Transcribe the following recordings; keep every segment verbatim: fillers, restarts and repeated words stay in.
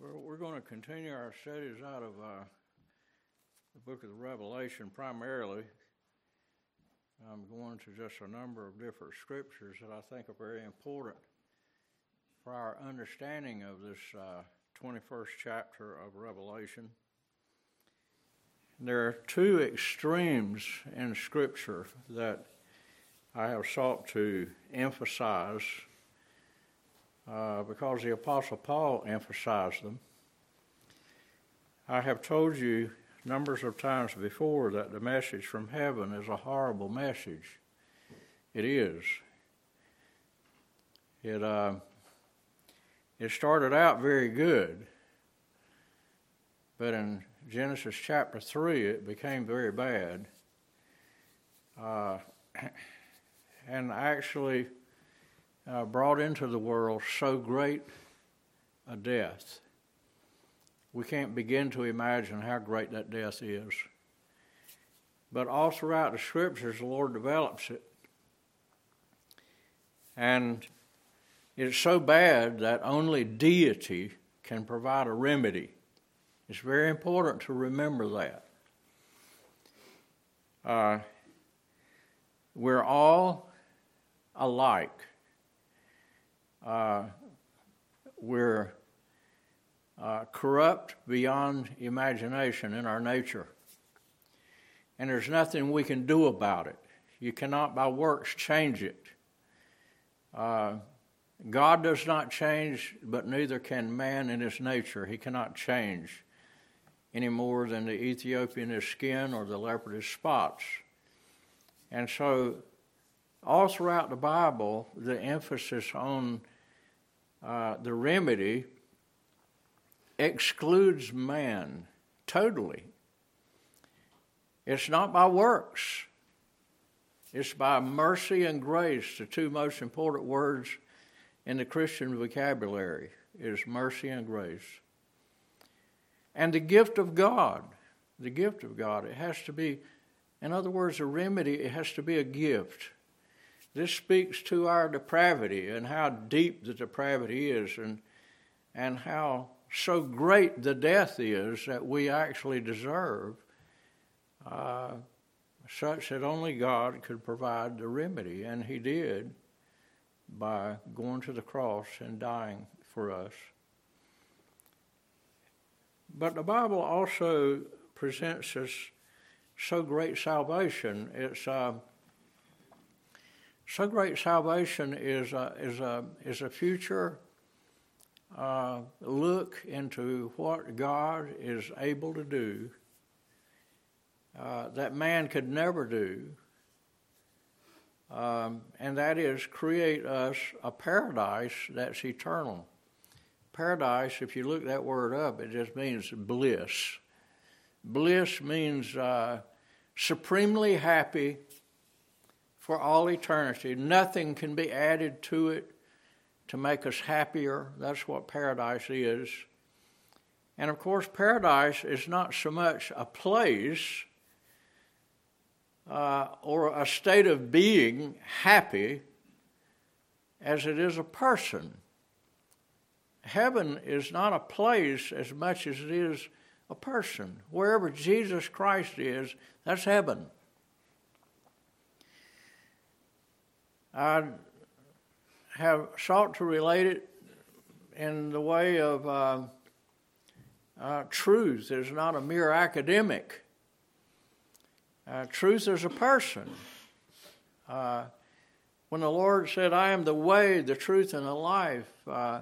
We're, we're going to continue our studies out of uh, the book of the Revelation primarily. I'm going to just a number of different scriptures that I think are very important for our understanding of this uh, twenty-first chapter of Revelation. There are two extremes in Scripture that I have sought to emphasize Uh, because the Apostle Paul emphasized them. I have told you numbers of times before that the message from heaven is a horrible message. It is. It, uh, it started out very good, but in Genesis chapter three it became very bad. Uh, and actually... Uh, brought into the world so great a death. We can't begin to imagine how great that death is. But all throughout the Scriptures, the Lord develops it. And it's so bad that only deity can provide a remedy. It's very important to remember that. Uh, we're all alike. Uh, we're uh, corrupt beyond imagination in our nature. And there's nothing we can do about it. You cannot by works change it. Uh, God does not change, but neither can man in his nature. He cannot change any more than the Ethiopian his skin or the leopard his spots. And so all throughout the Bible, the emphasis on uh, the remedy excludes man totally. It's not by works. It's by mercy and grace. The two most important words in the Christian vocabulary is mercy and grace. And the gift of God, the gift of God, it has to be, in other words, a remedy, it has to be a gift. This speaks to our depravity and how deep the depravity is and and how so great the death is that we actually deserve, uh, such that only God could provide the remedy. And he did by going to the cross and dying for us. But the Bible also presents us so great salvation. It's... Uh, So great salvation is a, is a, is a future uh, look into what God is able to do uh, that man could never do, um, and that is create us a paradise that's eternal. Paradise, if you look that word up, it just means bliss. Bliss means uh, supremely happy for all eternity. Nothing can be added to it to make us happier. That's what paradise is. And of course, paradise is not so much a place uh, or a state of being happy as it is a person. Heaven is not a place as much as it is a person. Wherever Jesus Christ is, that's heaven. I have sought to relate it in the way of uh, uh, truth is not a mere academic. Uh, truth is a person. Uh, when the Lord said, I am the way, the truth, and the life, uh,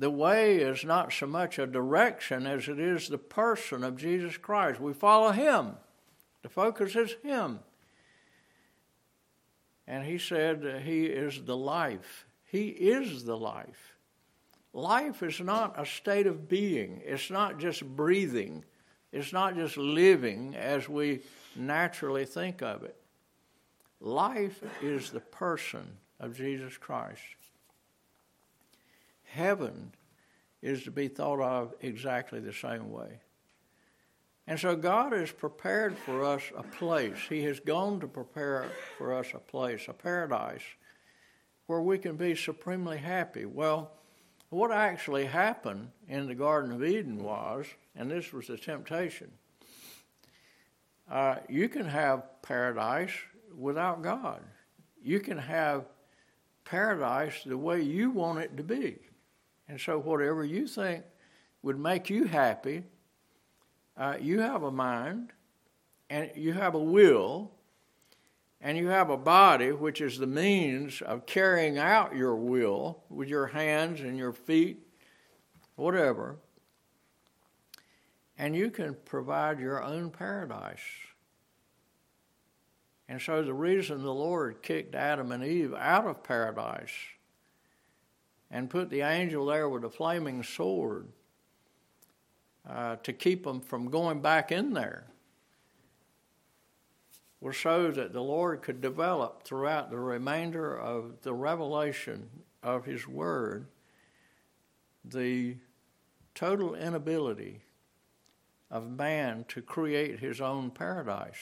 the way is not so much a direction as it is the person of Jesus Christ. We follow him. The focus is him. And he said that he is the life. He is the life. Life is not a state of being. It's not just breathing. It's not just living as we naturally think of it. Life is the person of Jesus Christ. Heaven is to be thought of exactly the same way. And so God has prepared for us a place. He has gone to prepare for us a place, a paradise, where we can be supremely happy. Well, what actually happened in the Garden of Eden was, and this was the temptation, uh, you can have paradise without God. You can have paradise the way you want it to be. And so whatever you think would make you happy, uh, you have a mind, and you have a will, and you have a body, which is the means of carrying out your will with your hands and your feet, whatever. And you can provide your own paradise. And so the reason the Lord kicked Adam and Eve out of paradise and put the angel there with a flaming sword uh, to keep them from going back in there was so that the Lord could develop throughout the remainder of the revelation of His Word the total inability of man to create his own paradise.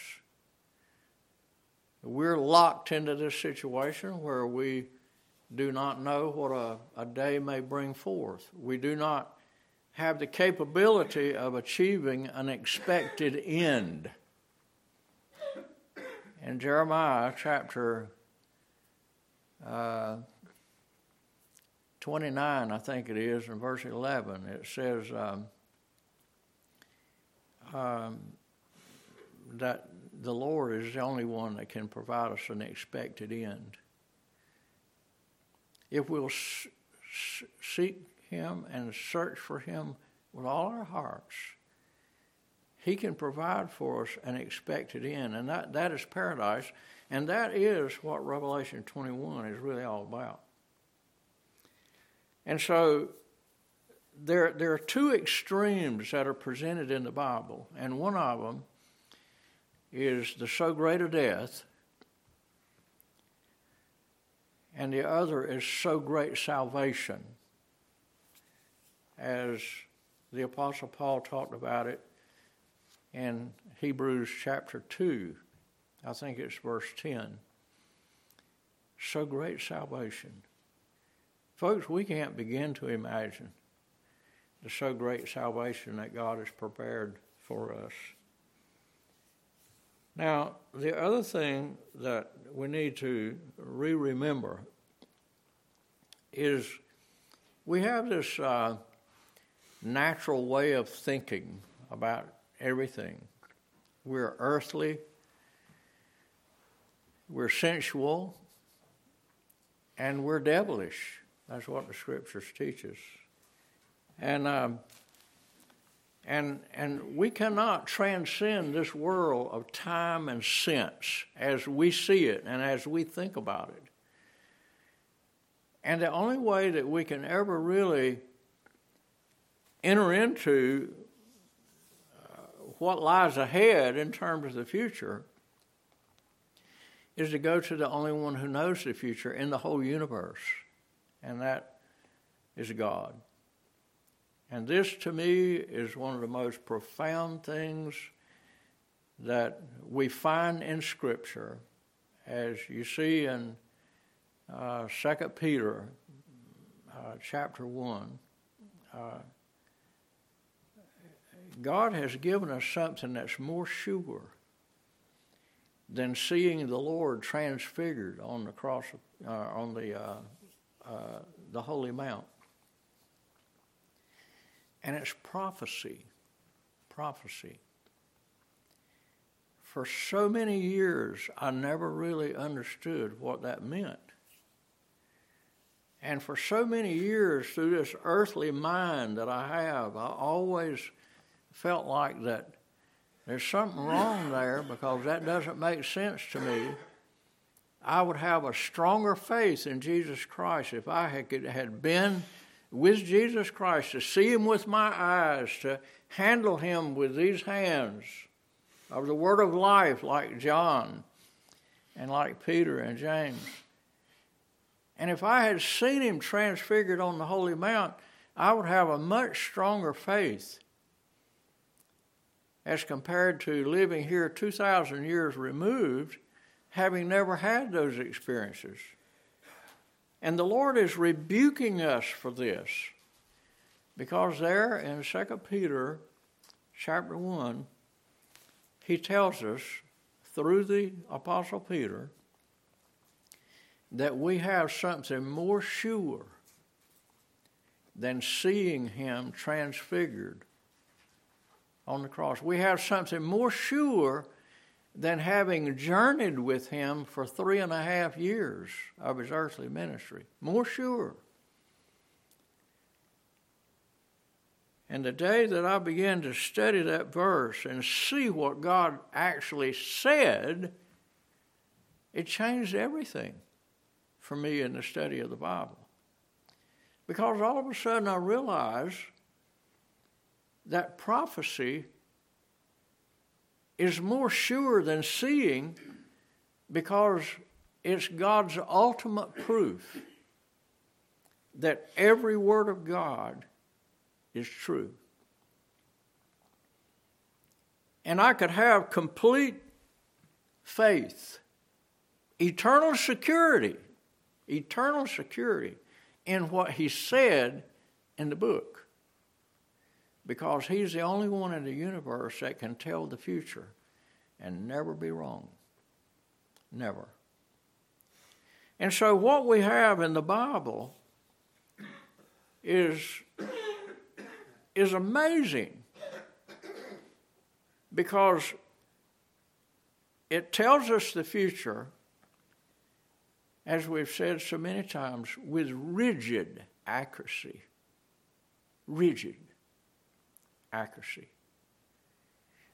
We're locked into this situation where we do not know what a, a day may bring forth. We do not have the capability of achieving an expected end. In Jeremiah chapter uh, twenty-nine, I think it is, in verse eleven, it says um, um, that the Lord is the only one that can provide us an expected end. If we'll s- s- seek Him and search for Him with all our hearts, He can provide for us an expected end, and that, that is paradise, and that is what Revelation twenty-one is really all about. And so there, there are two extremes that are presented in the Bible, and one of them is the so great a death, and the other is so great salvation, as the Apostle Paul talked about it in Hebrews chapter two, I think it's verse ten. So great salvation. Folks, we can't begin to imagine the so great salvation that God has prepared for us. Now, the other thing that we need to re-remember is we have this uh, natural way of thinking about everything. We're earthly, we're sensual, and we're devilish. That's what the Scriptures teach us. And um, and and we cannot transcend this world of time and sense as we see it and as we think about it. And the only way that we can ever really enter into what lies ahead in terms of the future is to go to the only one who knows the future in the whole universe, and that is God. And this, to me, is one of the most profound things that we find in Scripture, as you see in uh, Second Peter uh, chapter one. Uh, God has given us something that's more sure than seeing the Lord transfigured on the cross, uh, on the uh, uh, the Holy Mount, and it's prophecy, prophecy. For so many years, I never really understood what that meant, and for so many years, through this earthly mind that I have, I always felt like that there's something wrong there because that doesn't make sense to me. I would have a stronger faith in Jesus Christ if I had been with Jesus Christ, to see Him with my eyes, to handle Him with these hands of the Word of life like John and like Peter and James. And if I had seen Him transfigured on the Holy Mount, I would have a much stronger faith as compared to living here two thousand years removed, having never had those experiences. And the Lord is rebuking us for this. Because there in Second Peter chapter one, he tells us through the Apostle Peter that we have something more sure than seeing him transfigured on the cross. We have something more sure than having journeyed with him for three and a half years of his earthly ministry. More sure. And the day that I began to study that verse and see what God actually said, it changed everything for me in the study of the Bible. Because all of a sudden I realized that prophecy is more sure than seeing, because it's God's ultimate proof that every word of God is true. And I could have complete faith, eternal security, eternal security in what he said in the book. Because he's the only one in the universe that can tell the future and never be wrong. Never. And so what we have in the Bible is, is amazing, because it tells us the future, as we've said so many times, with rigid accuracy. Rigid. Accuracy.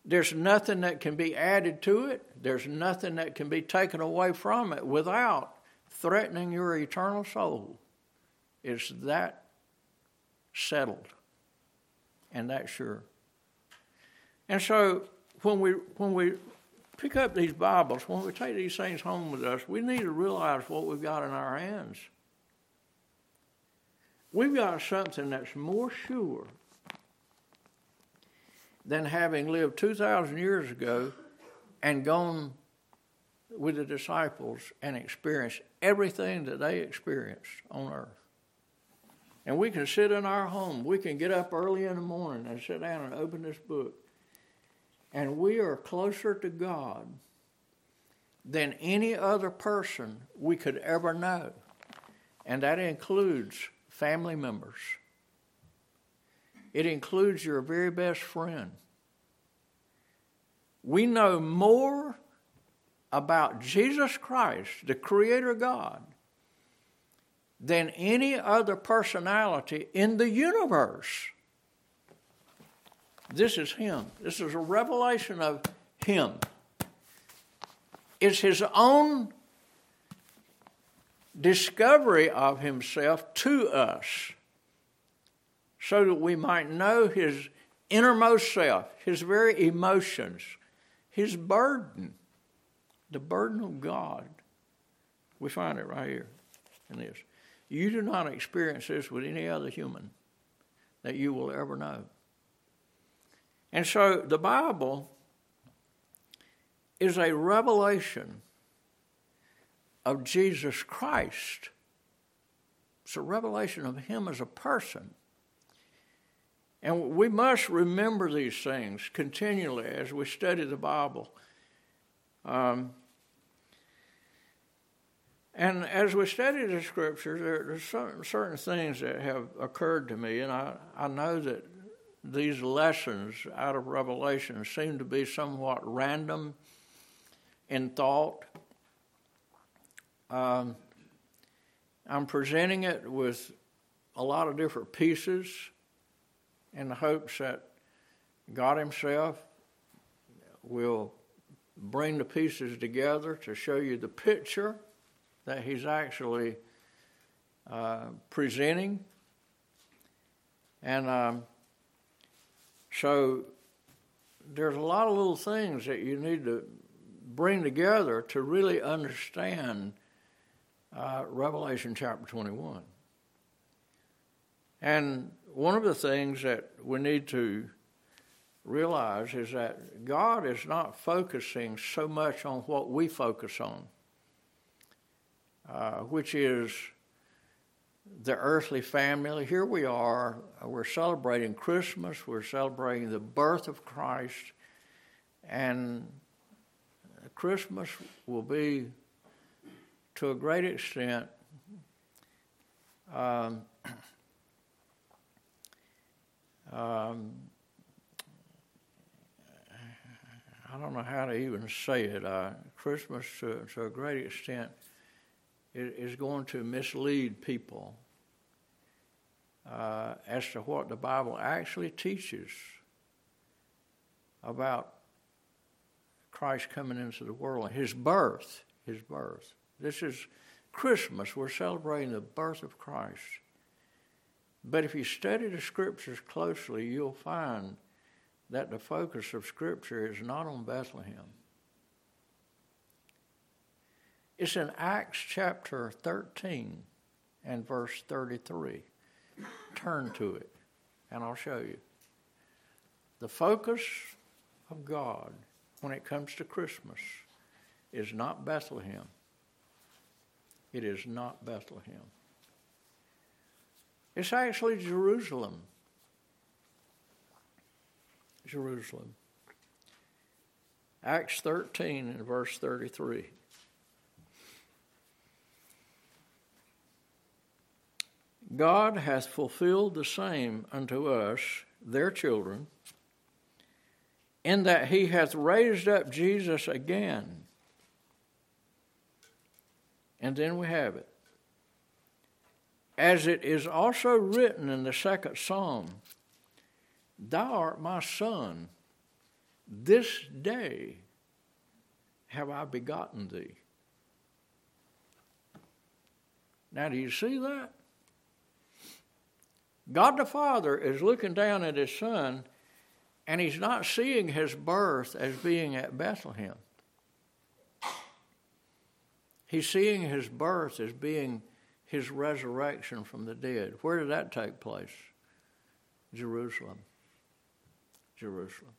There's nothing that can be added to it. There's nothing that can be taken away from it without threatening your eternal soul. It's that settled and that sure. And so when we when we pick up these Bibles, when we take these things home with us, we need to realize what we've got in our hands. We've got something that's more sure than having lived two thousand years ago and gone with the disciples and experienced everything that they experienced on earth. And we can sit in our home, we can get up early in the morning and sit down and open this book, and we are closer to God than any other person we could ever know. And that includes family members. It includes your very best friend. We know more about Jesus Christ, the Creator God, than any other personality in the universe. This is him. This is a revelation of him. It's his own discovery of himself to us, so that we might know his innermost self, his very emotions, his burden, the burden of God. We find it right here in this. You do not experience this with any other human that you will ever know. And so the Bible is a revelation of Jesus Christ. It's a revelation of him as a person. And we must remember these things continually as we study the Bible. Um, and as we study the Scriptures, there are certain, certain things that have occurred to me, and I, I know that these lessons out of Revelation seem to be somewhat random in thought. Um, I'm presenting it with a lot of different pieces, in the hopes that God himself will bring the pieces together to show you the picture that he's actually uh, presenting. And um, so there's a lot of little things that you need to bring together to really understand uh, Revelation chapter twenty-one. And one of the things that we need to realize is that God is not focusing so much on what we focus on, uh, which is the earthly family. Here we are, we're celebrating Christmas, we're celebrating the birth of Christ, and Christmas will be, to a great extent, um, um, I don't know how to even say it. Uh, Christmas, to, to a great extent, is going to mislead people uh, as to what the Bible actually teaches about Christ coming into the world and his birth, his birth. This is Christmas. We're celebrating the birth of Christ. But if you study the Scriptures closely, you'll find that the focus of Scripture is not on Bethlehem. It's in Acts chapter thirteen and verse thirty-three. Turn to it, and I'll show you. The focus of God when it comes to Christmas is not Bethlehem. It is not Bethlehem. It's actually Jerusalem. Jerusalem. Acts thirteen and verse thirty-three. God hath fulfilled the same unto us, their children, in that he hath raised up Jesus again. And then we have it. As it is also written in the second Psalm, thou art my son, this day have I begotten thee. Now, do you see that? God the Father is looking down at his son, and he's not seeing his birth as being at Bethlehem. He's seeing his birth as being his resurrection from the dead. Where did that take place? Jerusalem. Jerusalem.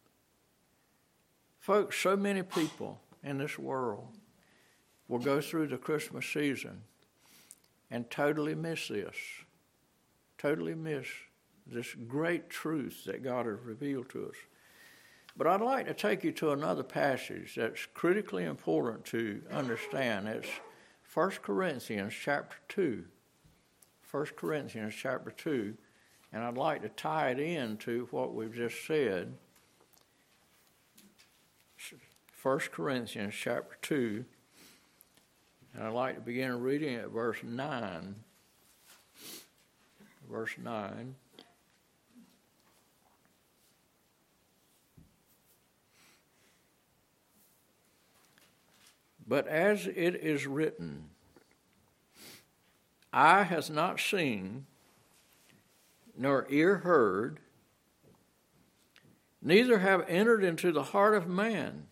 Folks, so many people in this world will go through the Christmas season and totally miss this. Totally miss this great truth that God has revealed to us. But I'd like to take you to another passage that's critically important to understand. It's First Corinthians chapter two. First Corinthians chapter two. And I'd like to tie it in to what we've just said. First Corinthians chapter two. And I'd like to begin reading at verse nine. Verse nine. But as it is written, eye has not seen, nor ear heard, neither have entered into the heart of man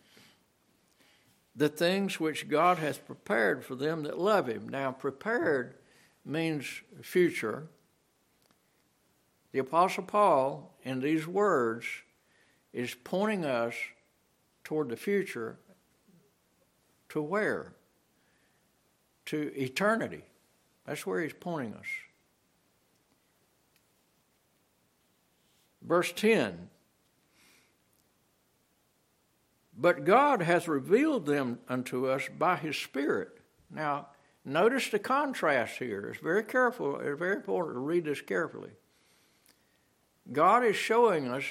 the things which God hath prepared for them that love him. Now, prepared means future. The Apostle Paul, in these words, is pointing us toward the future. To where? To eternity. That's where he's pointing us. Verse ten. But God hath revealed them unto us by his Spirit. Now, notice the contrast here. It's very careful. It's very important to read this carefully. God is showing us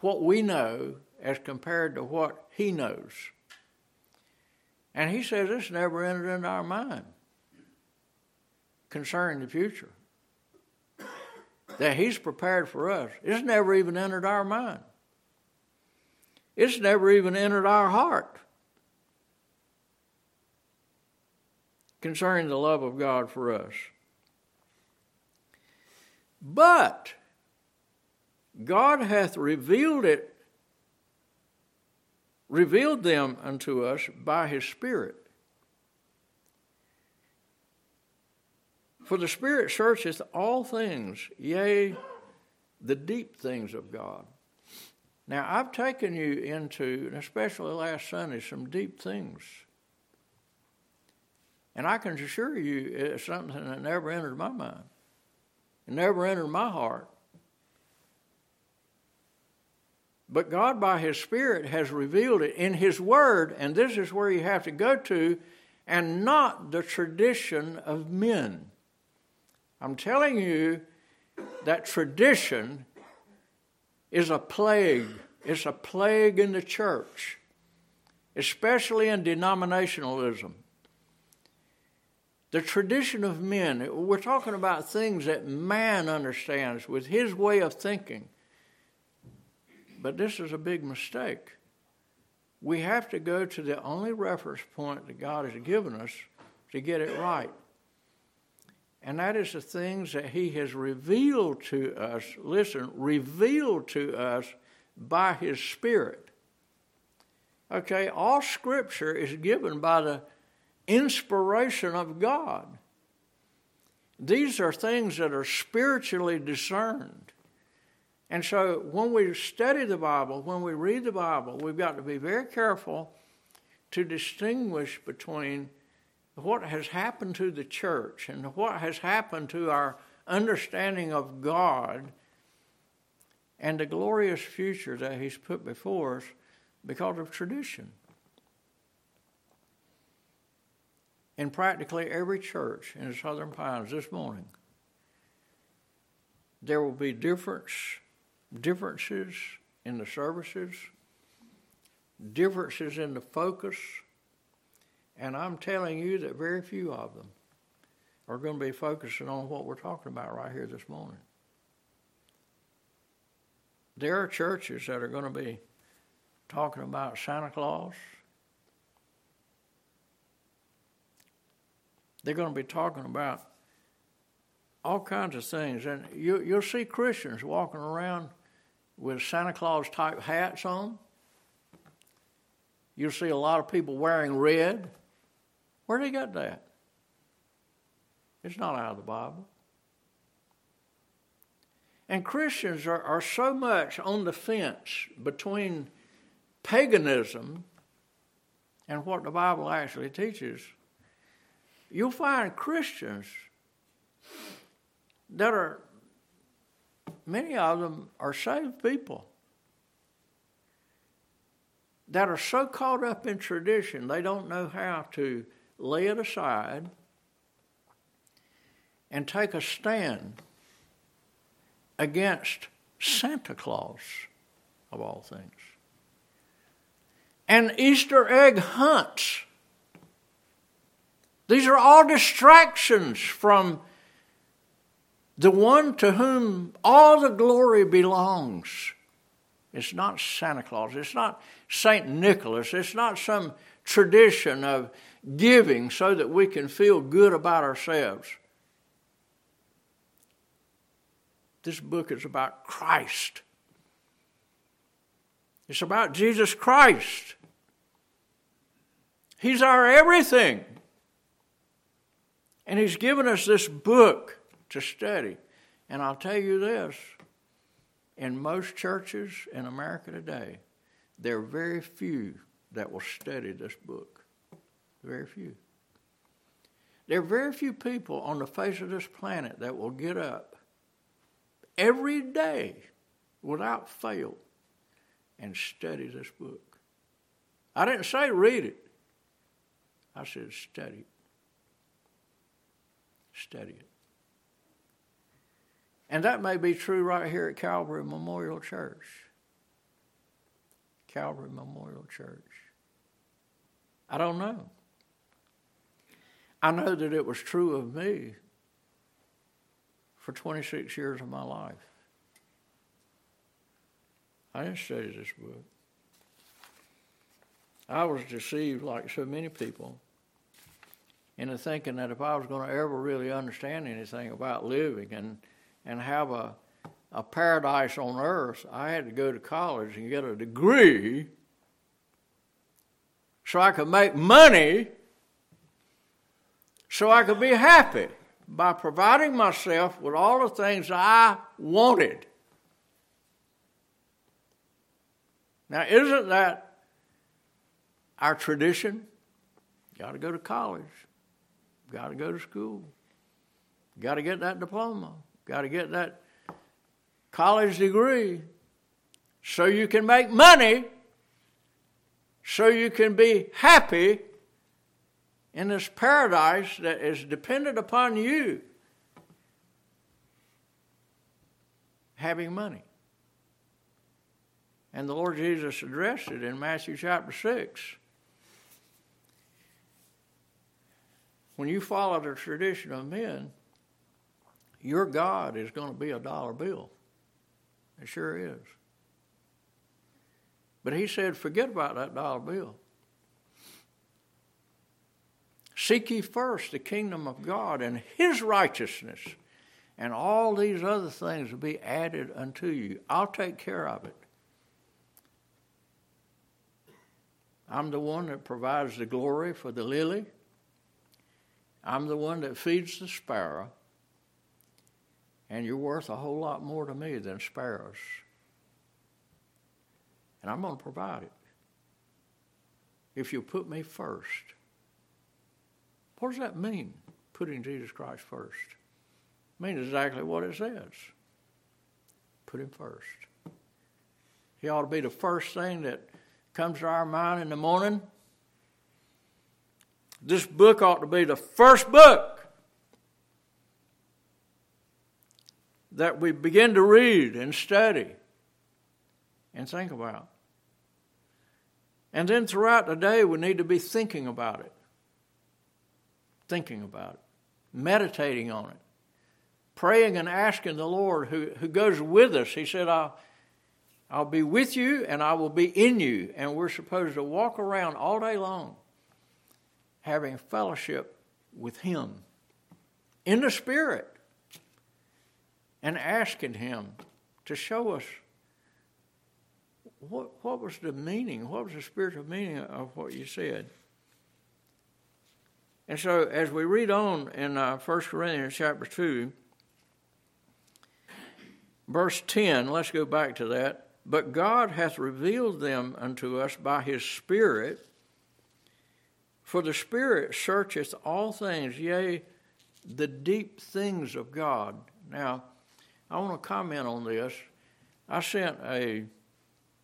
what we know as compared to what he knows. And he says it's never entered into our mind concerning the future. That he's prepared for us. It's never even entered our mind. It's never even entered our heart concerning the love of God for us. But God hath revealed it, revealed them unto us by his Spirit. For the Spirit searcheth all things, yea, the deep things of God. Now, I've taken you into, and especially last Sunday, some deep things. And I can assure you it's something that never entered my mind. never entered my heart. But God, by His Spirit, has revealed it in His Word, and this is where you have to go to, and not the tradition of men. I'm telling you that tradition is a plague. It's a plague in the church, especially in denominationalism. The tradition of men, we're talking about things that man understands with his way of thinking. But this is a big mistake. We have to go to the only reference point that God has given us to get it right. And that is the things that He has revealed to us, listen, revealed to us by His Spirit. Okay, all Scripture is given by the inspiration of God. These are things that are spiritually discerned. And so when we study the Bible, when we read the Bible, we've got to be very careful to distinguish between what has happened to the church and what has happened to our understanding of God and the glorious future that He's put before us because of tradition. In practically every church in Southern Pines this morning, there will be difference, differences in the services, differences in the focus, and I'm telling you that very few of them are going to be focusing on what we're talking about right here this morning. There are churches that are going to be talking about Santa Claus. They're going to be talking about all kinds of things. And you, you'll see Christians walking around with Santa Claus-type hats on. You'll see a lot of people wearing red. Where do they get that? It's not out of the Bible. And Christians are, are so much on the fence between paganism and what the Bible actually teaches. You'll find Christians that are, many of them are saved people that are so caught up in tradition they don't know how to lay it aside and take a stand against Santa Claus, of all things, and Easter egg hunts. These are all distractions from the one to whom all the glory belongs. It's not Santa Claus. It's not Saint Nicholas. It's not some tradition of giving so that we can feel good about ourselves. This book is about Christ. It's about Jesus Christ. He's our everything. And He's given us this book to study. And I'll tell you this, in most churches in America today, there are very few that will study this book. Very few. There are very few people on the face of this planet that will get up every day without fail and study this book. I didn't say read it. I said study it. Study it. And that may be true right here at Calvary Memorial Church. Calvary Memorial Church. I don't know. I know that it was true of me for twenty-six years of my life. I didn't study this book. I was deceived like so many people into thinking that if I was going to ever really understand anything about living and and have a, a paradise on earth, I had to go to college and get a degree so I could make money, so I could be happy by providing myself with all the things I wanted. Now, isn't that our tradition? Got to go to college. Got to go to school. Got to get that diploma. Got to get that college degree so you can make money, so you can be happy in this paradise that is dependent upon you having money. And the Lord Jesus addressed it in Matthew chapter six. When you follow the tradition of men, your God is going to be a dollar bill. It sure is. But he said, forget about that dollar bill. Seek ye first the kingdom of God and his righteousness, and all these other things will be added unto you. I'll take care of it. I'm the one that provides the glory for the lily. I'm the one that feeds the sparrow. And you're worth a whole lot more to me than sparrows. And I'm going to provide it if you put me first. What does that mean, putting Jesus Christ first? It means exactly what it says. Put him first. He ought to be the first thing that comes to our mind in the morning. This book ought to be the first book that we begin to read and study and think about. And then throughout the day, we need to be thinking about it. Thinking about it, meditating on it, praying and asking the Lord who, who goes with us. He said, I'll, I'll be with you and I will be in you. And we're supposed to walk around all day long having fellowship with him in the Spirit and asking him to show us what, what was the meaning, what was the spiritual meaning of what you said. And so as we read on in uh, First Corinthians chapter two, verse ten, let's go back to that. But God hath revealed them unto us by his Spirit, for the Spirit searcheth all things, yea, the deep things of God. Now, I want to comment on this. I sent a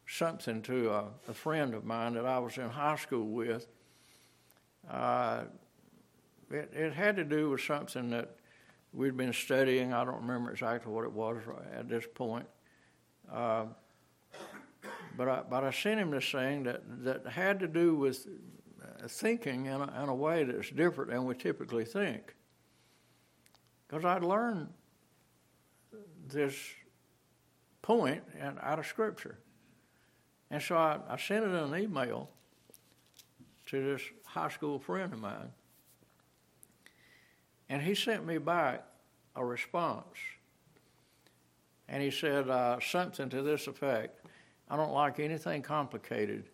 something to a, a friend of mine that I was in high school with. Uh It, it had to do with something that we'd been studying. I don't remember exactly what it was at this point. Uh, but, I, but I sent him this thing that, that had to do with thinking in a, in a way that's different than we typically think. Because I'd learned this point in, out of Scripture. And so I, I sent it in an email to this high school friend of mine. And he sent me back a response. And he said uh, something to this effect: I don't like anything complicated.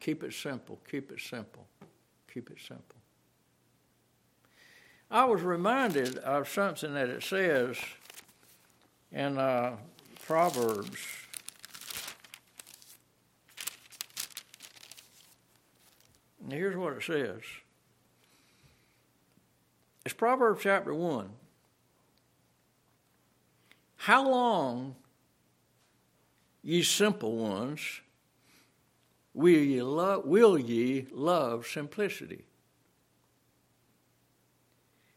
Keep it simple, keep it simple, keep it simple. I was reminded of something that it says in uh, Proverbs. And here's what it says. It's Proverbs chapter one. How long, ye simple ones, will ye, lo- will ye love simplicity?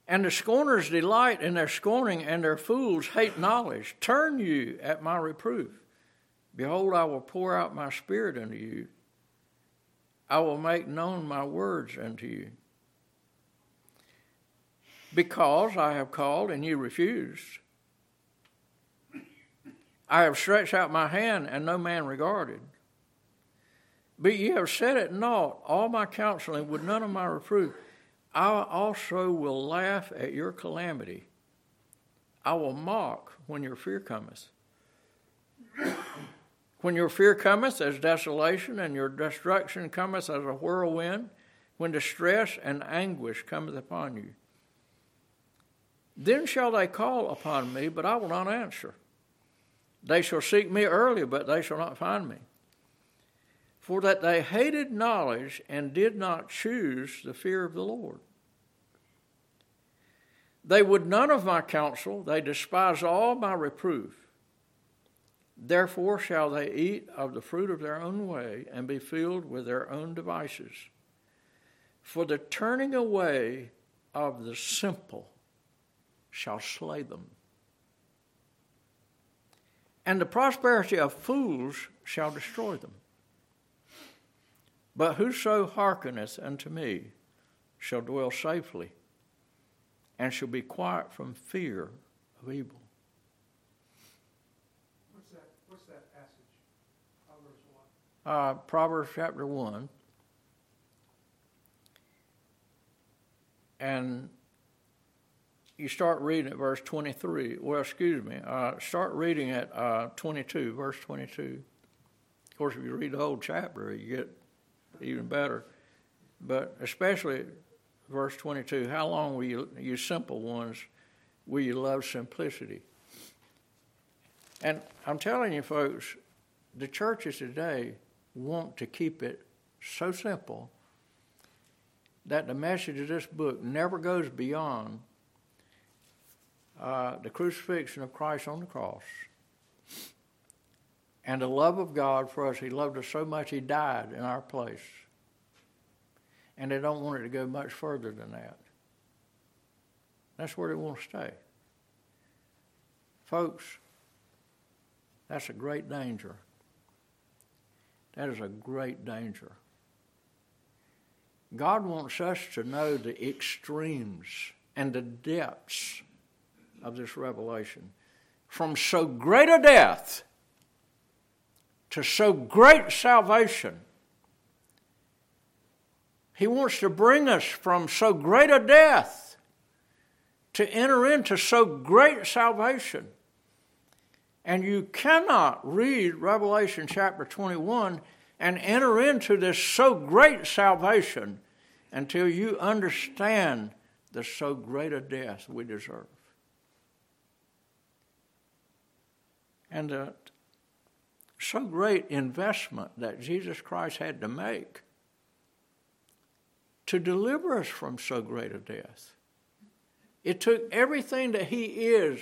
And the scorners delight in their scorning, and their fools hate knowledge. Turn you at my reproof. Behold, I will pour out my spirit unto you. I will make known my words unto you. Because I have called and ye refused. I have stretched out my hand and no man regarded. But ye have said it naught, all my counseling with none of my reproof. I also will laugh at your calamity. I will mock when your fear cometh. When your fear cometh as desolation, and your destruction cometh as a whirlwind, when distress and anguish cometh upon you. Then shall they call upon me, but I will not answer. They shall seek me early, but they shall not find me. For that they hated knowledge and did not choose the fear of the Lord. They would none of my counsel, they despise all my reproof. Therefore shall they eat of the fruit of their own way and be filled with their own devices. For the turning away of the simple shall slay them. And the prosperity of fools shall destroy them. But whoso hearkeneth unto me shall dwell safely, and shall be quiet from fear of evil. What's that, what's that passage? Proverbs one. Uh, Proverbs chapter one. And you start reading at verse twenty-three. Well, excuse me. Uh, start reading at uh, twenty-two, verse twenty-two. Of course, if you read the whole chapter, you get even better. But especially verse twenty-two, how long will you, you simple ones, will you love simplicity? And I'm telling you, folks, the churches today want to keep it so simple that the message of this book never goes beyond uh, the crucifixion of Christ on the cross and the love of God for us. He loved us so much, he died in our place. And they don't want it to go much further than that. That's where they want to stay. Folks, that's a great danger. That is a great danger. God wants us to know the extremes and the depths of this revelation. From so great a death to so great salvation. He wants to bring us from so great a death to enter into so great salvation. And you cannot read Revelation chapter twenty-one and enter into this so great salvation until you understand the so great a death we deserve. And the so great investment that Jesus Christ had to make to deliver us from so great a death. It took everything that he is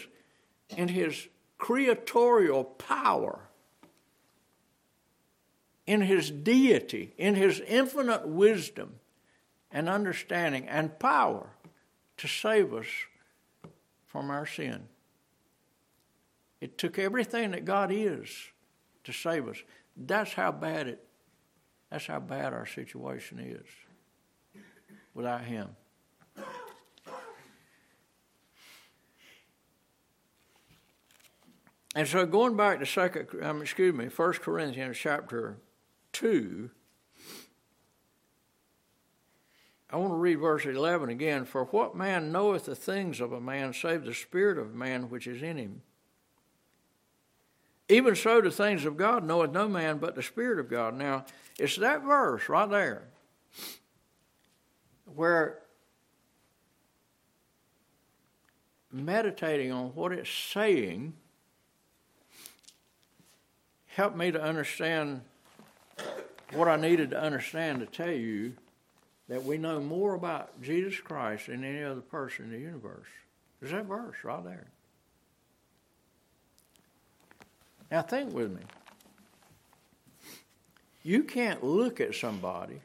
in his creatorial power, in his deity, in his infinite wisdom and understanding and power to save us from our sin. It took everything that God is to save us. That's how bad it, that's how bad our situation is without him. And so going back to second, um, excuse me, First Corinthians chapter two, I want to read verse eleven again. For what man knoweth the things of a man, save the spirit of man which is in him? Even so the things of God knoweth no man but the Spirit of God. Now, it's that verse right there where meditating on what it's saying helped me to understand what I needed to understand to tell you that we know more about Jesus Christ than any other person in the universe. There's that verse right there. Now think with me. You can't look at somebody,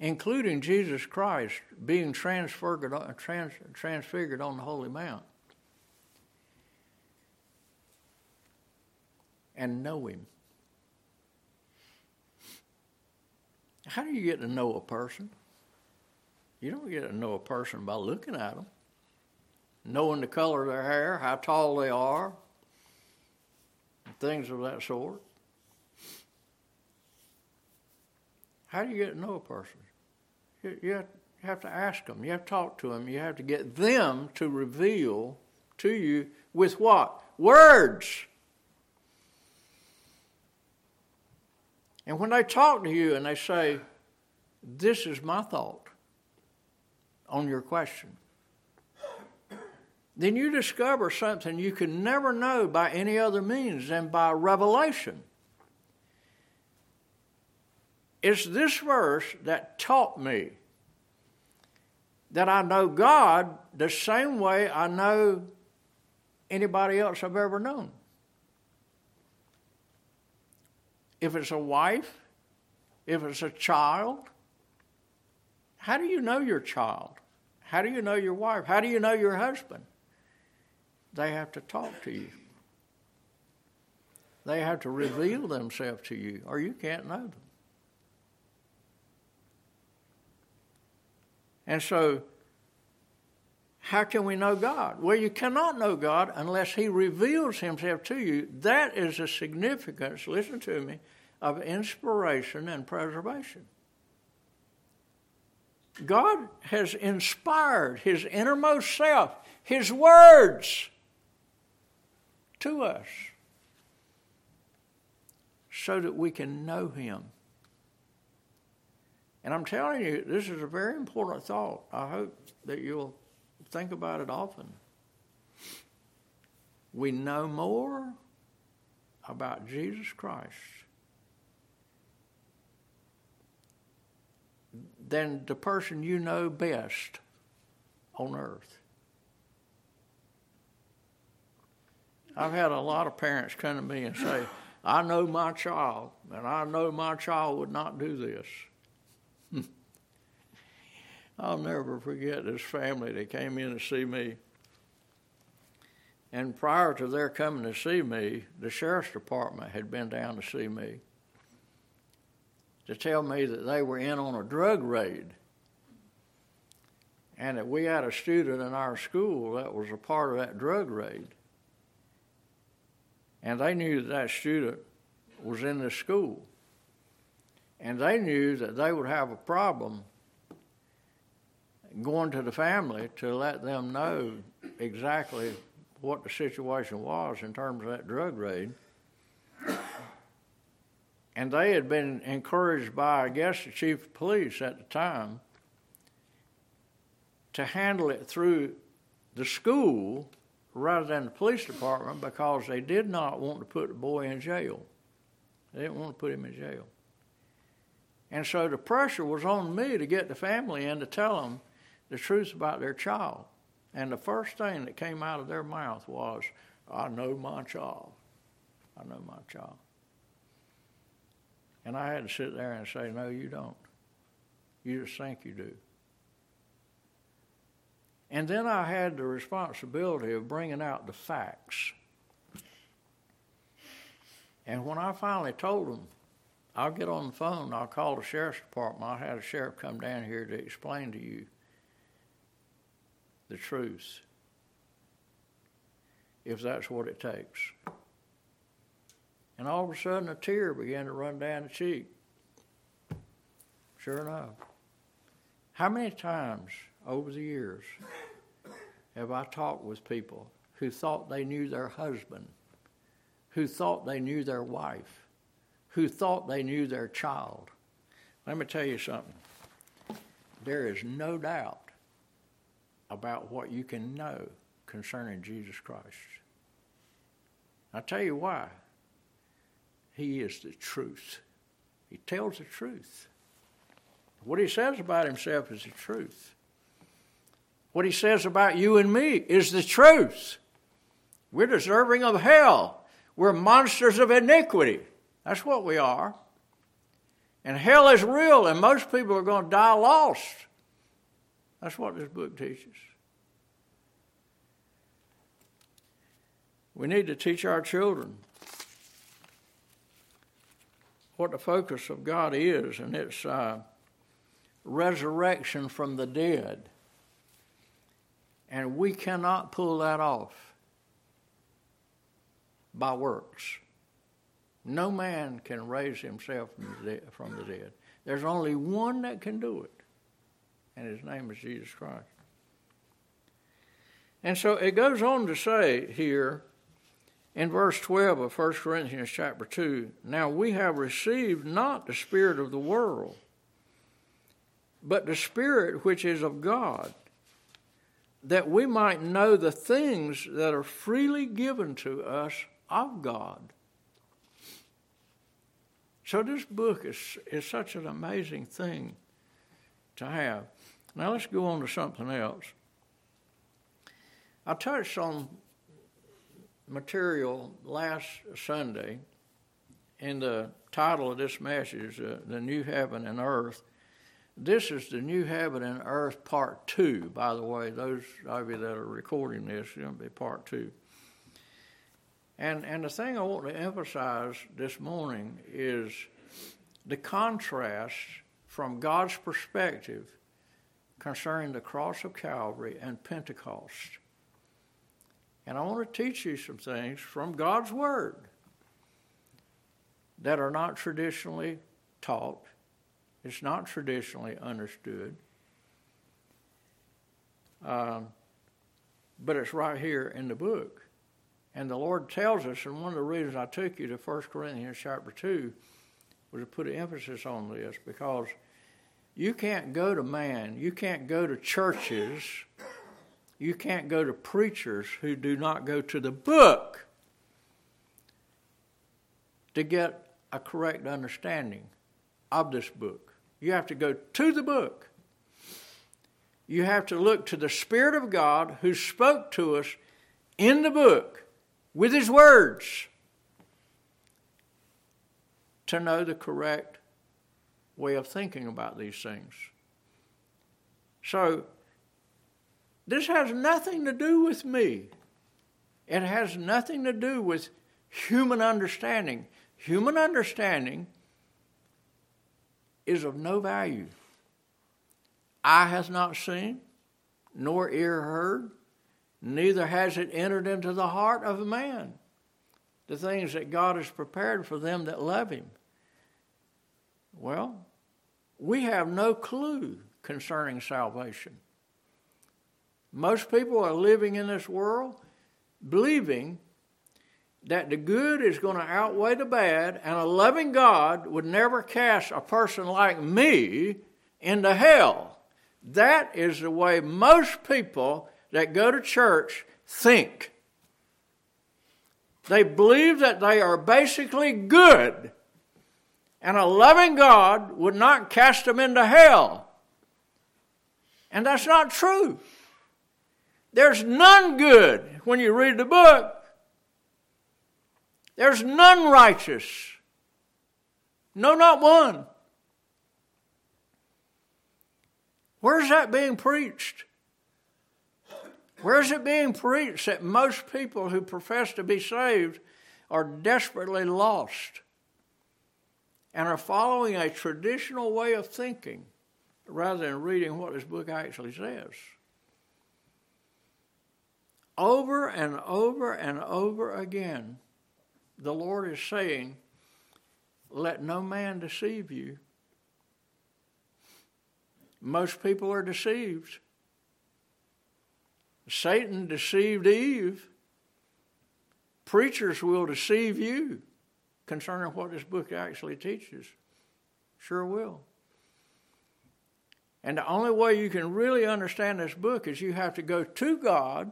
including Jesus Christ being transfigured, trans, transfigured on the Holy Mount, and know him. How do you get to know a person? You don't get to know a person by looking at them, knowing the color of their hair, how tall they are, and things of that sort. How do you get to know a person? You have to ask them. You have to talk to them. You have to get them to reveal to you with what? Words. And when they talk to you and they say, this is my thought on your question, then you discover something you can never know by any other means than by revelation. It's this verse that taught me that I know God the same way I know anybody else I've ever known. If it's a wife, if it's a child, how do you know your child? How do you know your wife? How do you know your husband? They have to talk to you. They have to reveal themselves to you, or you can't know them. And so, how can we know God? Well, you cannot know God unless he reveals himself to you. That is the significance, listen to me, of inspiration and preservation. God has inspired his innermost self, his words, to us, so that we can know him. And I'm telling you, this is a very important thought. I hope that you'll think about it often. We know more about Jesus Christ than the person you know best on earth. I've had a lot of parents come to me and say, I know my child, and I know my child would not do this. I'll never forget this family that came in to see me. And prior to their coming to see me, the sheriff's department had been down to see me to tell me that they were in on a drug raid and that we had a student in our school that was a part of that drug raid. And they knew that that student was in the school. And they knew that they would have a problem going to the family to let them know exactly what the situation was in terms of that drug raid. And they had been encouraged by, I guess, the chief of police at the time to handle it through the school rather than the police department, because they did not want to put the boy in jail. They didn't want to put him in jail. And so the pressure was on me to get the family in to tell them the truth about their child. And the first thing that came out of their mouth was, I know my child. I know my child. And I had to sit there and say, no, you don't. You just think you do. And then I had the responsibility of bringing out the facts. And when I finally told them, I'll get on the phone, I'll call the sheriff's department, I'll have the sheriff come down here to explain to you the truth, if that's what it takes. And all of a sudden, a tear began to run down the cheek. Sure enough. How many times over the years have I talked with people who thought they knew their husband, who thought they knew their wife, who thought they knew their child? Let me tell you something. There is no doubt about what you can know concerning Jesus Christ. I'll tell you why. He is the truth. He tells the truth. What he says about himself is the truth. What he says about you and me is the truth. We're deserving of hell. We're monsters of iniquity. That's what we are. And hell is real, and most people are going to die lost. That's what this book teaches. We need to teach our children what the focus of God is, and it's uh, resurrection from the dead. And we cannot pull that off by works. No man can raise himself from the dead. From the dead. There's only one that can do it, and his name is Jesus Christ. And so it goes on to say here, in verse twelve of First Corinthians chapter two, now we have received not the spirit of the world, but the Spirit which is of God, that we might know the things that are freely given to us of God. So this book is, is such an amazing thing to have. Now let's go on to something else. I touched on material last Sunday, and the title of this message is uh, The New Heaven and Earth. This is the New Heaven and Earth Part two, by the way. Those of you that are recording this, it's going to be Part two. And, and the thing I want to emphasize this morning is the contrast from God's perspective concerning the cross of Calvary and Pentecost. And I want to teach you some things from God's Word that are not traditionally taught. It's not traditionally understood. Um, but it's right here in the book. And the Lord tells us, and one of the reasons I took you to First Corinthians chapter two was to put an emphasis on this, because you can't go to man, you can't go to churches, you can't go to preachers who do not go to the book to get a correct understanding of this book. You have to go to the book. You have to look to the Spirit of God who spoke to us in the book with His words to know the correct way of thinking about these things. So, this has nothing to do with me. It has nothing to do with human understanding. Human understanding is of no value. Eye has not seen, nor ear heard, neither has it entered into the heart of a man, the things that God has prepared for them that love Him. Well, we have no clue concerning salvation. Most people are living in this world believing that the good is going to outweigh the bad, and a loving God would never cast a person like me into hell. That is the way most people that go to church think. They believe that they are basically good, and a loving God would not cast them into hell. And that's not true. There's none good when you read the book. There's none righteous. No, not one. Where's that being preached? Where's it being preached that most people who profess to be saved are desperately lost and are following a traditional way of thinking rather than reading what this book actually says? Over and over and over again, the Lord is saying, let no man deceive you. Most people are deceived. Satan deceived Eve. Preachers will deceive you concerning what this book actually teaches. Sure will. And the only way you can really understand this book is you have to go to God,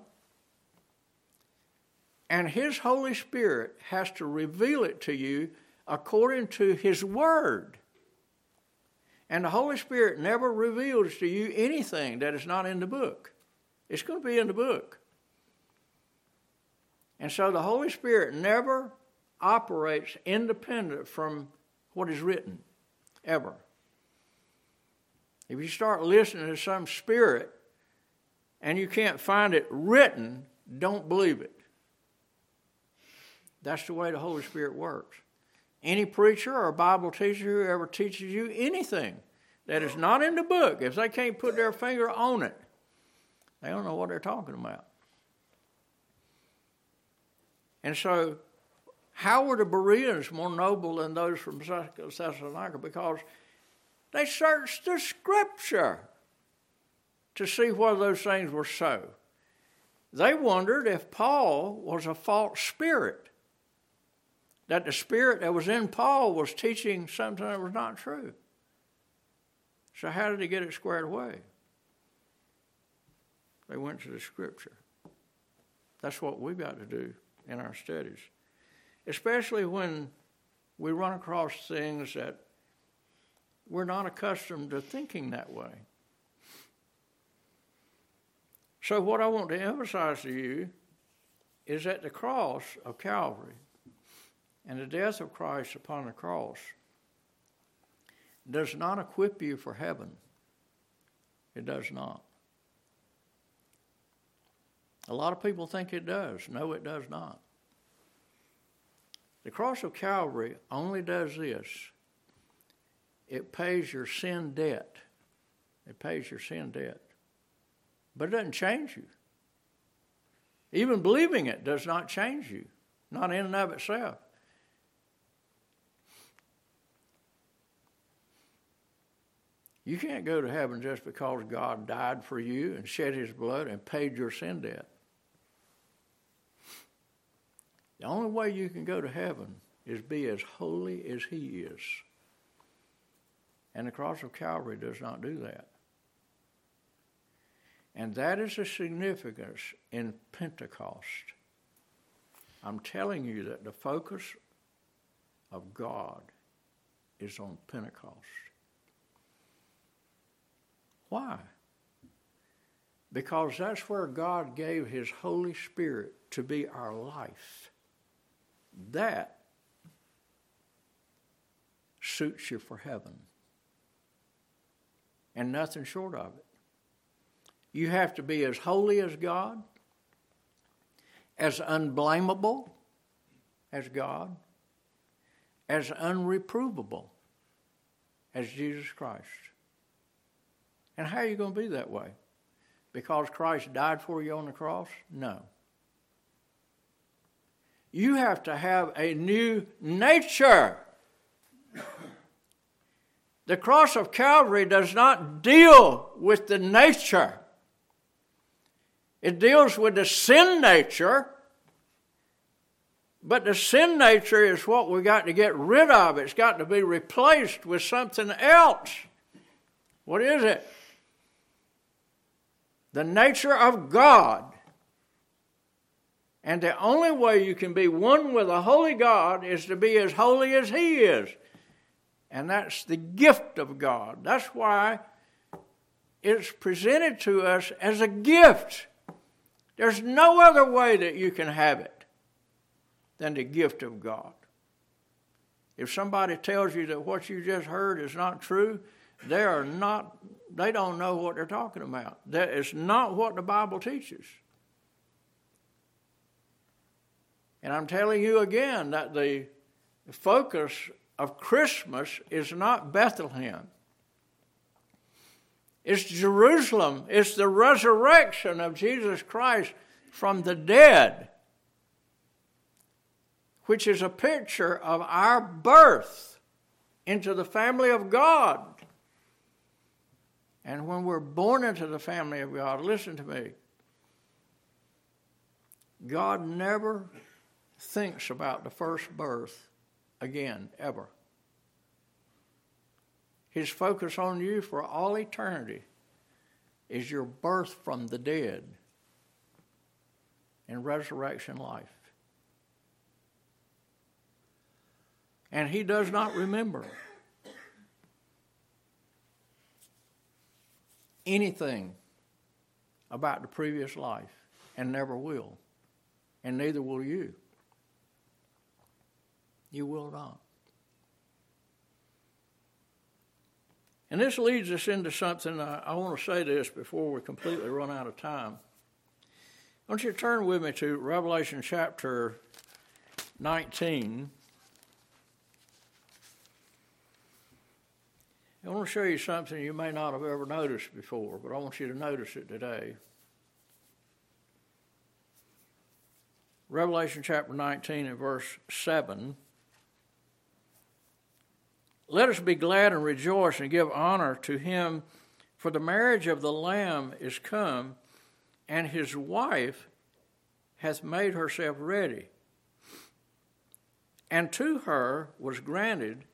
and His Holy Spirit has to reveal it to you according to His Word. And the Holy Spirit never reveals to you anything that is not in the book. It's going to be in the book. And so the Holy Spirit never operates independent from what is written, ever. If you start listening to some spirit and you can't find it written, don't believe it. That's the way the Holy Spirit works. Any preacher or Bible teacher who ever teaches you anything that is not in the book, if they can't put their finger on it, they don't know what they're talking about. And so, how were the Bereans more noble than those from Thessalonica? Because they searched the Scripture to see whether those things were so. They wondered if Paul was a false spirit, that the spirit that was in Paul was teaching something that was not true. So how did he get it squared away? They went to the Scripture. That's what we've got to do in our studies, especially when we run across things that we're not accustomed to thinking that way. So what I want to emphasize to you is that the cross of Calvary and the death of Christ upon the cross does not equip you for heaven. It does not. A lot of people think it does. No, it does not. The cross of Calvary only does this. It pays your sin debt. It pays your sin debt. But it doesn't change you. Even believing it does not change you, not in and of itself. You can't go to heaven just because God died for you and shed his blood and paid your sin debt. The only way you can go to heaven is be as holy as he is. And the cross of Calvary does not do that. And that is the significance in Pentecost. I'm telling you that the focus of God is on Pentecost. Why? Because that's where God gave his Holy Spirit to be our life. That suits you for heaven. And nothing short of it. You have to be as holy as God, as unblameable as God, as unreprovable as Jesus Christ. And how are you going to be that way? Because Christ died for you on the cross? No. You have to have a new nature. The cross of Calvary does not deal with the nature. It deals with the sin nature, but the sin nature is what we got to get rid of. It's got to be replaced with something else. What is it? The nature of God. And the only way you can be one with a holy God is to be as holy as he is. And that's the gift of God. That's why it's presented to us as a gift. There's no other way that you can have it than the gift of God. If somebody tells you that what you just heard is not true, they are not, they don't know what they're talking about. That is not what the Bible teaches. And I'm telling you again that the focus of Christmas is not Bethlehem. It's Jerusalem. It's the resurrection of Jesus Christ from the dead, which is a picture of our birth into the family of God. And when we're born into the family of God, listen to me, God never thinks about the first birth again, ever. His focus on you for all eternity is your birth from the dead and resurrection life. And he does not remember anything about the previous life, and never will, and neither will you. You will not. And this leads us into something. I, I want to say this before we completely run out of time. I want you to turn with me to Revelation chapter nineteen. I want to show you something you may not have ever noticed before, but I want you to notice it today. Revelation chapter nineteen and verse seven. Let us be glad and rejoice and give honor to him, for the marriage of the Lamb is come, and his wife hath made herself ready. And to her was granted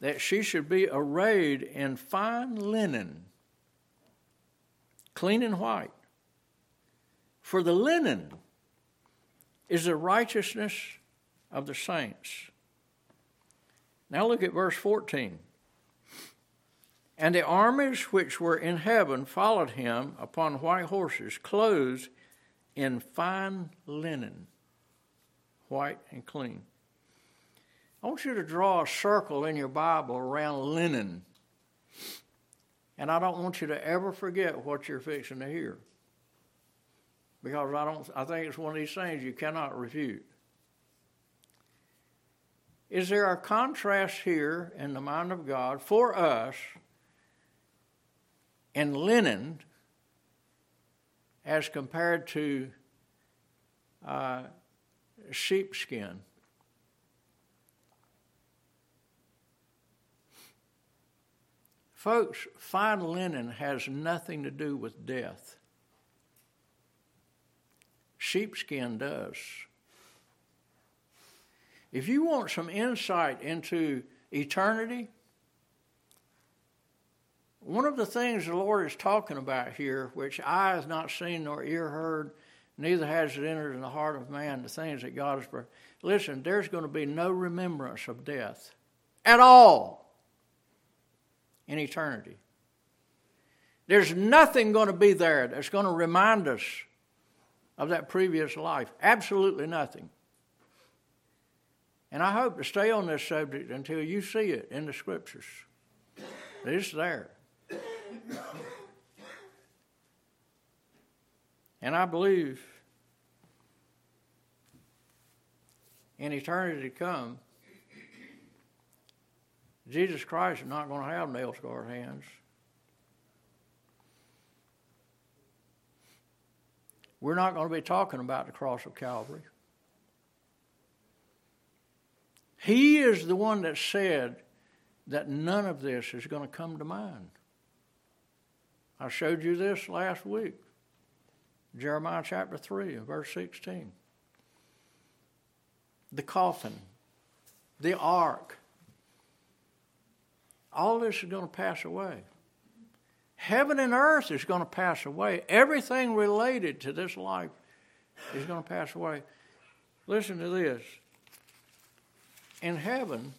that she should be arrayed in fine linen, clean and white. For the linen is the righteousness of the saints. Now look at verse fourteen. And the armies which were in heaven followed him upon white horses, clothed in fine linen, white and clean. I want you to draw a circle in your Bible around linen. And I don't want you to ever forget what you're fixing to hear. Because I don't I think it's one of these things you cannot refute. Is there a contrast here in the mind of God for us? And linen, as compared to uh, sheepskin. Folks, fine linen has nothing to do with death. Sheepskin does. If you want some insight into eternity, one of the things the Lord is talking about here, which eye has not seen nor ear heard, neither has it entered in the heart of man, the things that God has prepared. Listen, there's going to be no remembrance of death at all in eternity. There's nothing going to be there that's going to remind us of that previous life. Absolutely nothing. And I hope to stay on this subject until you see it in the Scriptures. It's there. And I believe in eternity to come, Jesus Christ is not going to have nail-scarred hands. We're not going to be talking about the cross of Calvary. He is the one that said that none of this is going to come to mind. I showed you this last week. Jeremiah chapter three, verse sixteen. The coffin, the ark, all this is going to pass away. Heaven and earth is going to pass away. Everything related to this life is going to pass away. Listen to this. In heaven,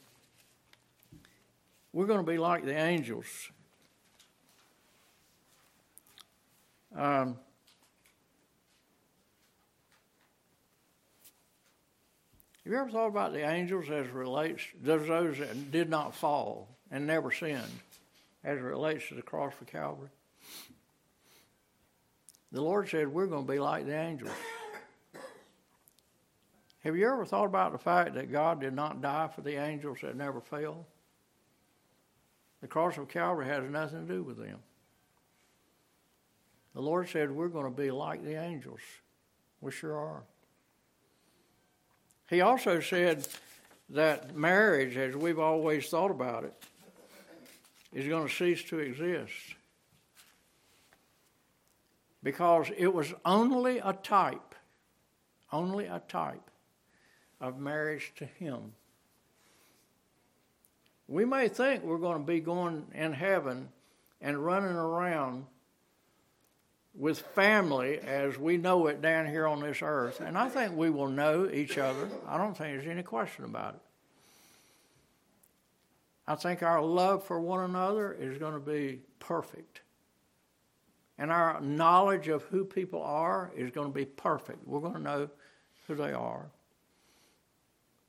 we're going to be like the angels. Um, have you ever thought about the angels as it relates to those that did not fall and never sinned as it relates to the cross for Calvary? The Lord said we're going to be like the angels. Have you ever thought about the fact that God did not die for the angels that never fell? The cross of Calvary has nothing to do with them. The Lord said we're going to be like the angels. We sure are. He also said that marriage, as we've always thought about it, is going to cease to exist. Because it was only a type, only a type of marriage to Him. We may think we're going to be going in heaven and running around with family as we know it down here on this earth. And I think we will know each other. I don't think there's any question about it. I think our love for one another is going to be perfect. And our knowledge of who people are is going to be perfect. We're going to know who they are.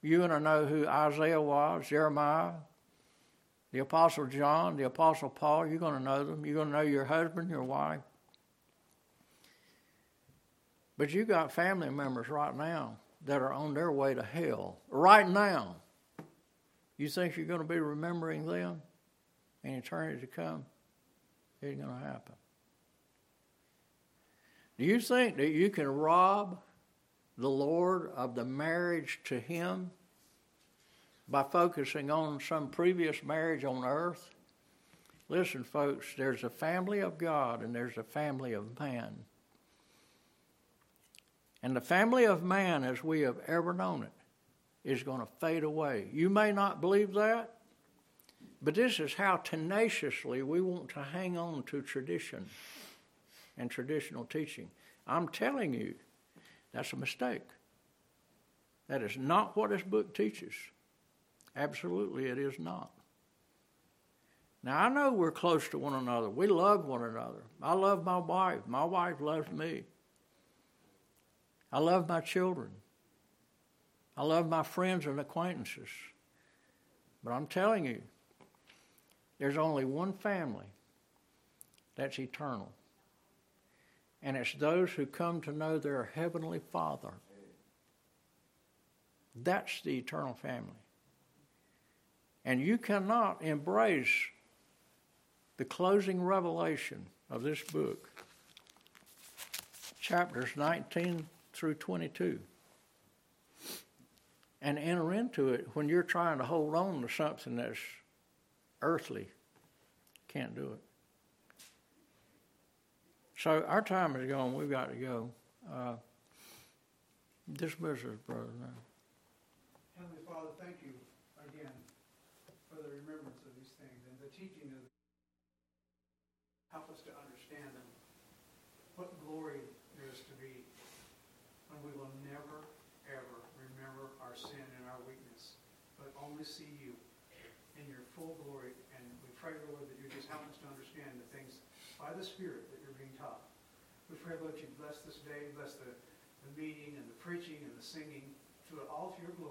You and I know who Isaiah was, Jeremiah, the Apostle John, the Apostle Paul. You're going to know them. You're going to know your husband, your wife. But you got family members right now that are on their way to hell. Right now, you think you're going to be remembering them in eternity to come? It ain't going to happen. Do you think that you can rob the Lord of the marriage to Him by focusing on some previous marriage on earth? Listen, folks, there's a family of God and there's a family of man. And the family of man, as we have ever known it, is going to fade away. You may not believe that, but this is how tenaciously we want to hang on to tradition and traditional teaching. I'm telling you, that's a mistake. That is not what this book teaches. Absolutely, it is not. Now, I know we're close to one another. We love one another. I love my wife. My wife loves me. I love my children. I love my friends and acquaintances. But I'm telling you, there's only one family that's eternal. And it's those who come to know their Heavenly Father. That's the eternal family. And you cannot embrace the closing revelation of this book, chapters nineteen through twenty-two, and enter into it when you're trying to hold on to something that's earthly. Can't do it. So our time is gone. We've got to go. Uh, this business, brother. Heavenly Father, thank you again for the remembrance of these things and the teaching of them. Help us to understand them. What glory there is to be when we will never, ever remember our sin and our weakness, but only see you in your full glory. And we pray, Lord, that you just help us to understand the things by the Spirit that you're being taught. We pray, Lord, you bless this day, bless the, the meeting and the preaching and the singing, to it all to your glory.